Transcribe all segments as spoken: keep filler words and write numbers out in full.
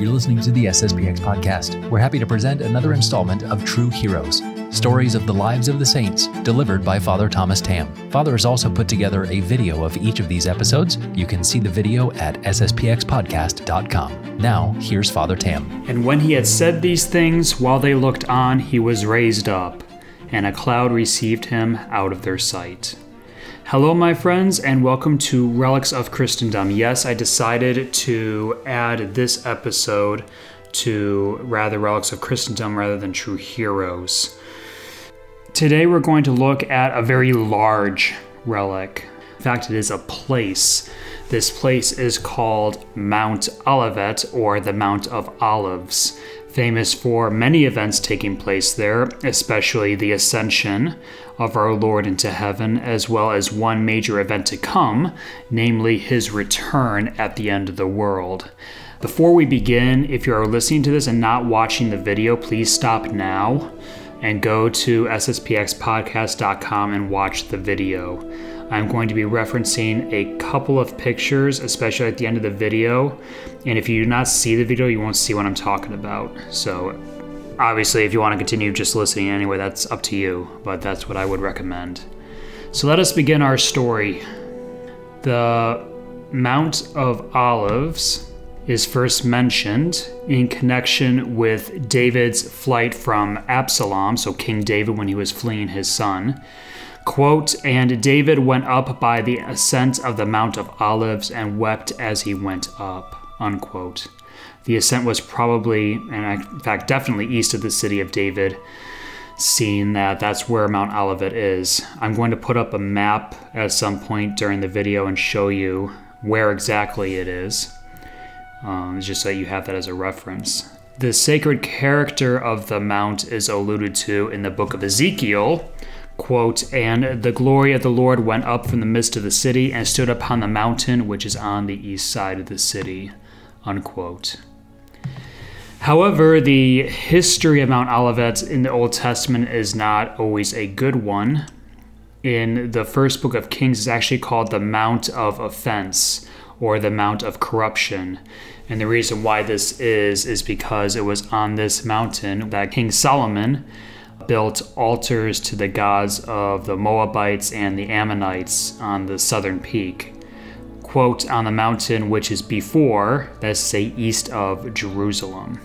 you're listening to the S S P X podcast. We're happy to present another installment of True Heroes, stories of the lives of the saints delivered by Father Thomas Tamm. Father has also put together a video of each of these episodes. You can see the video at S S P X podcast dot com. Now, here's Father Tamm. And when he had said these things, while they looked on, he was raised up, and a cloud received him out of their sight. Hello, my friends, and welcome to Relics of Christendom. Yes, I decided to add this episode to rather Relics of Christendom rather than True Heroes. Today we're going to look at a very large relic. In fact, it is a place. This place is called Mount Olivet, or the Mount of Olives, famous for many events taking place there, especially the Ascension of our Lord into heaven, as well as one major event to come, namely his return at the end of the world. Before we begin, if you are listening to this and not watching the video, please stop now and go to S S P X podcast dot com and watch the video. I'm going to be referencing a couple of pictures, especially at the end of the video. And if you do not see the video, you won't see what I'm talking about. So obviously, if you want to continue just listening anyway, that's up to you, but that's what I would recommend. So let us begin our story. The Mount of Olives is first mentioned in connection with David's flight from Absalom, so King David when he was fleeing his son. Quote, "And David went up by the ascent of the Mount of Olives and wept as he went up," unquote. The ascent was probably, and in fact definitely, east of the city of David, seeing that that's where Mount Olivet is. I'm going to put up a map at some point during the video and show you where exactly it is, um, just so you have that as a reference. The sacred character of the mount is alluded to in the book of Ezekiel. Quote, "And the glory of the Lord went up from the midst of the city and stood upon the mountain which is on the east side of the city," unquote. However, the history of Mount Olivet in the Old Testament is not always a good one. In the first book of Kings, it's actually called the Mount of Offense, or the Mount of Corruption. And the reason why this is, is because it was on this mountain that King Solomon built altars to the gods of the Moabites and the Ammonites on the southern peak. Quote, "On the mountain which is before," that's say east of Jerusalem,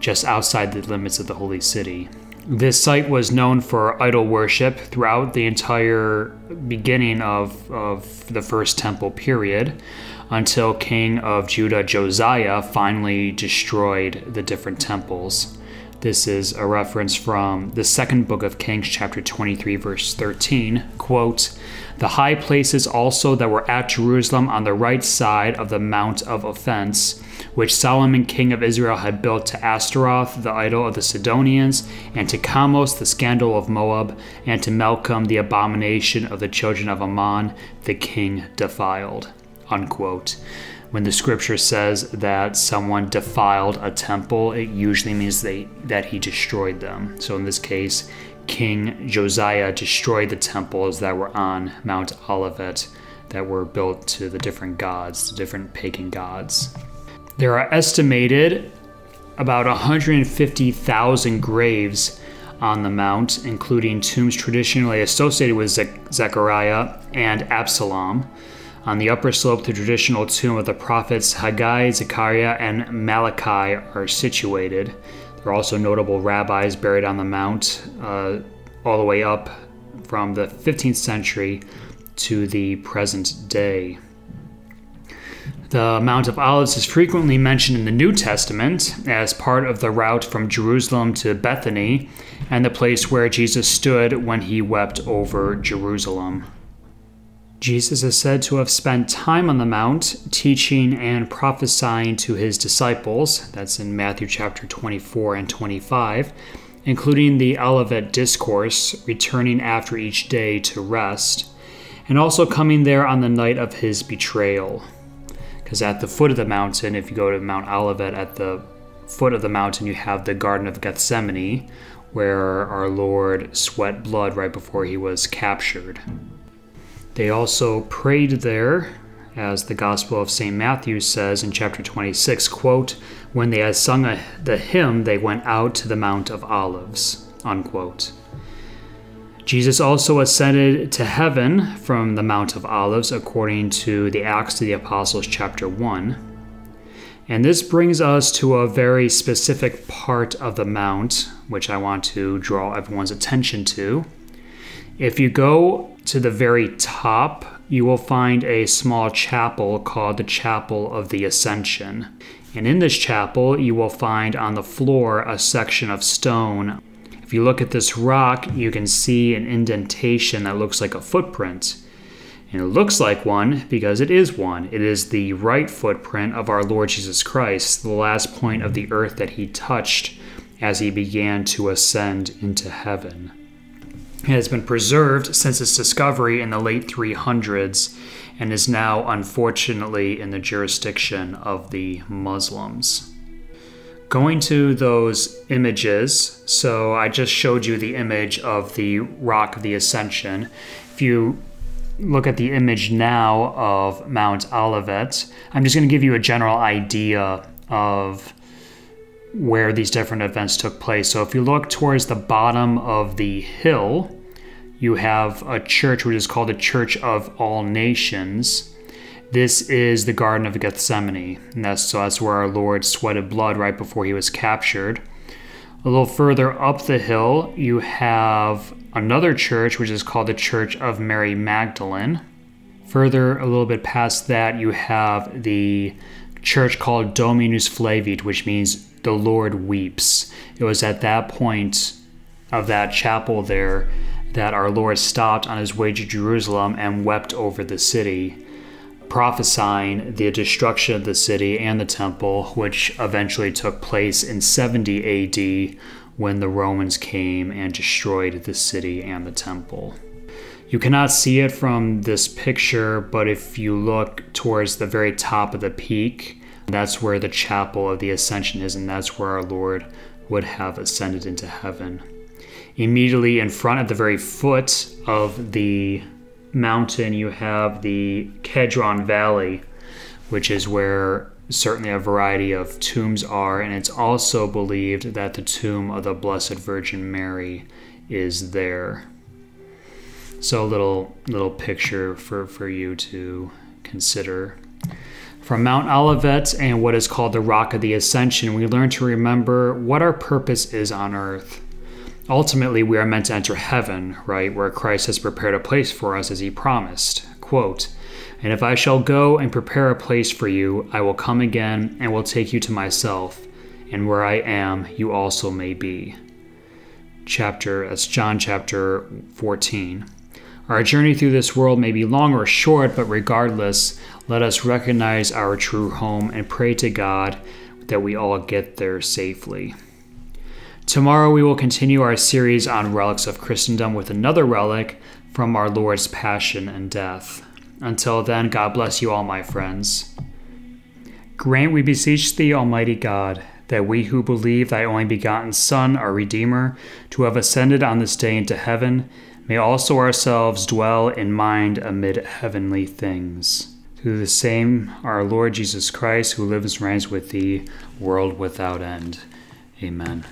just outside the limits of the holy city. This site was known for idol worship throughout the entire beginning of, of the First Temple period, until King of Judah Josiah finally destroyed the different temples. This is a reference from the second book of Kings, chapter twenty-three, verse thirteen, quote, "The high places also that were at Jerusalem on the right side of the Mount of Offense, which Solomon king of Israel had built to Astaroth, the idol of the Sidonians, and to Kamos, the scandal of Moab, and to Melcom, the abomination of the children of Ammon, the king defiled," unquote. When the scripture says that someone defiled a temple, it usually means they, that he destroyed them. So in this case, King Josiah destroyed the temples that were on Mount Olivet that were built to the different gods, the different pagan gods. There are estimated about one hundred fifty thousand graves on the mount, including tombs traditionally associated with Ze- Zechariah and Absalom. On the upper slope, the traditional tomb of the prophets Haggai, Zechariah, and Malachi are situated. There are also notable rabbis buried on the mount, uh, all the way up from the fifteenth century to the present day. The Mount of Olives is frequently mentioned in the New Testament as part of the route from Jerusalem to Bethany and the place where Jesus stood when he wept over Jerusalem. Jesus is said to have spent time on the mount, teaching and prophesying to his disciples. That's in Matthew chapter twenty-four and twenty-five, including the Olivet Discourse, returning after each day to rest, and also coming there on the night of his betrayal. Because at the foot of the mountain, if you go to Mount Olivet, at the foot of the mountain, you have the Garden of Gethsemane, where our Lord sweat blood right before he was captured. They also prayed there as the Gospel of Saint Matthew says in chapter twenty-six, quote, "When they had sung a, the hymn, they went out to the Mount of Olives," unquote. Jesus also ascended to heaven from the Mount of Olives, according to the Acts of the Apostles, chapter one. And this brings us to a very specific part of the mount, which I want to draw everyone's attention to. If you go to the very top, you will find a small chapel called the Chapel of the Ascension. And in this chapel, you will find on the floor a section of stone. If you look at this rock, you can see an indentation that looks like a footprint. And it looks like one because it is one. It is the right footprint of our Lord Jesus Christ, the last point of the earth that he touched as he began to ascend into heaven. It has been preserved since its discovery in the late three hundreds and is now, unfortunately, in the jurisdiction of the Muslims. Going to those images, so I just showed you the image of the Rock of the Ascension. If you look at the image now of Mount Olivet, I'm just going to give you a general idea of where these different events took place. So if you look towards the bottom of the hill, you have a church which is called the Church of All Nations. This is the Garden of Gethsemane, and that's, so that's where our Lord sweated blood right before he was captured. A little further up the hill, you have another church which is called the Church of Mary Magdalene. Further, a little bit past that, you have the church called Dominus Flavit, which means the Lord weeps. It was at that point of that chapel there that our Lord stopped on his way to Jerusalem and wept over the city, prophesying the destruction of the city and the temple, which eventually took place in seventy A D when the Romans came and destroyed the city and the temple. You cannot see it from this picture, but if you look towards the very top of the peak, that's where the Chapel of the Ascension is, and that's where our Lord would have ascended into heaven. Immediately in front, at the very foot of the mountain, you have the Kedron Valley, which is where certainly a variety of tombs are, and it's also believed that the tomb of the Blessed Virgin Mary is there. So a little, little picture for, for you to consider. From Mount Olivet and what is called the Rock of the Ascension, we learn to remember what our purpose is on earth. Ultimately, we are meant to enter heaven, right, where Christ has prepared a place for us as he promised. Quote, "And if I shall go and prepare a place for you, I will come again and will take you to myself, and where I am, you also may be." Chapter, that's John chapter fourteen. Our journey through this world may be long or short, but regardless, let us recognize our true home and pray to God that we all get there safely. Tomorrow we will continue our series on Relics of Christendom with another relic from our Lord's Passion and Death. Until then, God bless you all, my friends. Grant, we beseech thee, Almighty God, that we who believe thy only begotten Son, our Redeemer, to have ascended on this day into heaven, may also ourselves dwell in mind amid heavenly things. Through the same our Lord Jesus Christ, who lives and reigns with thee, world without end. Amen.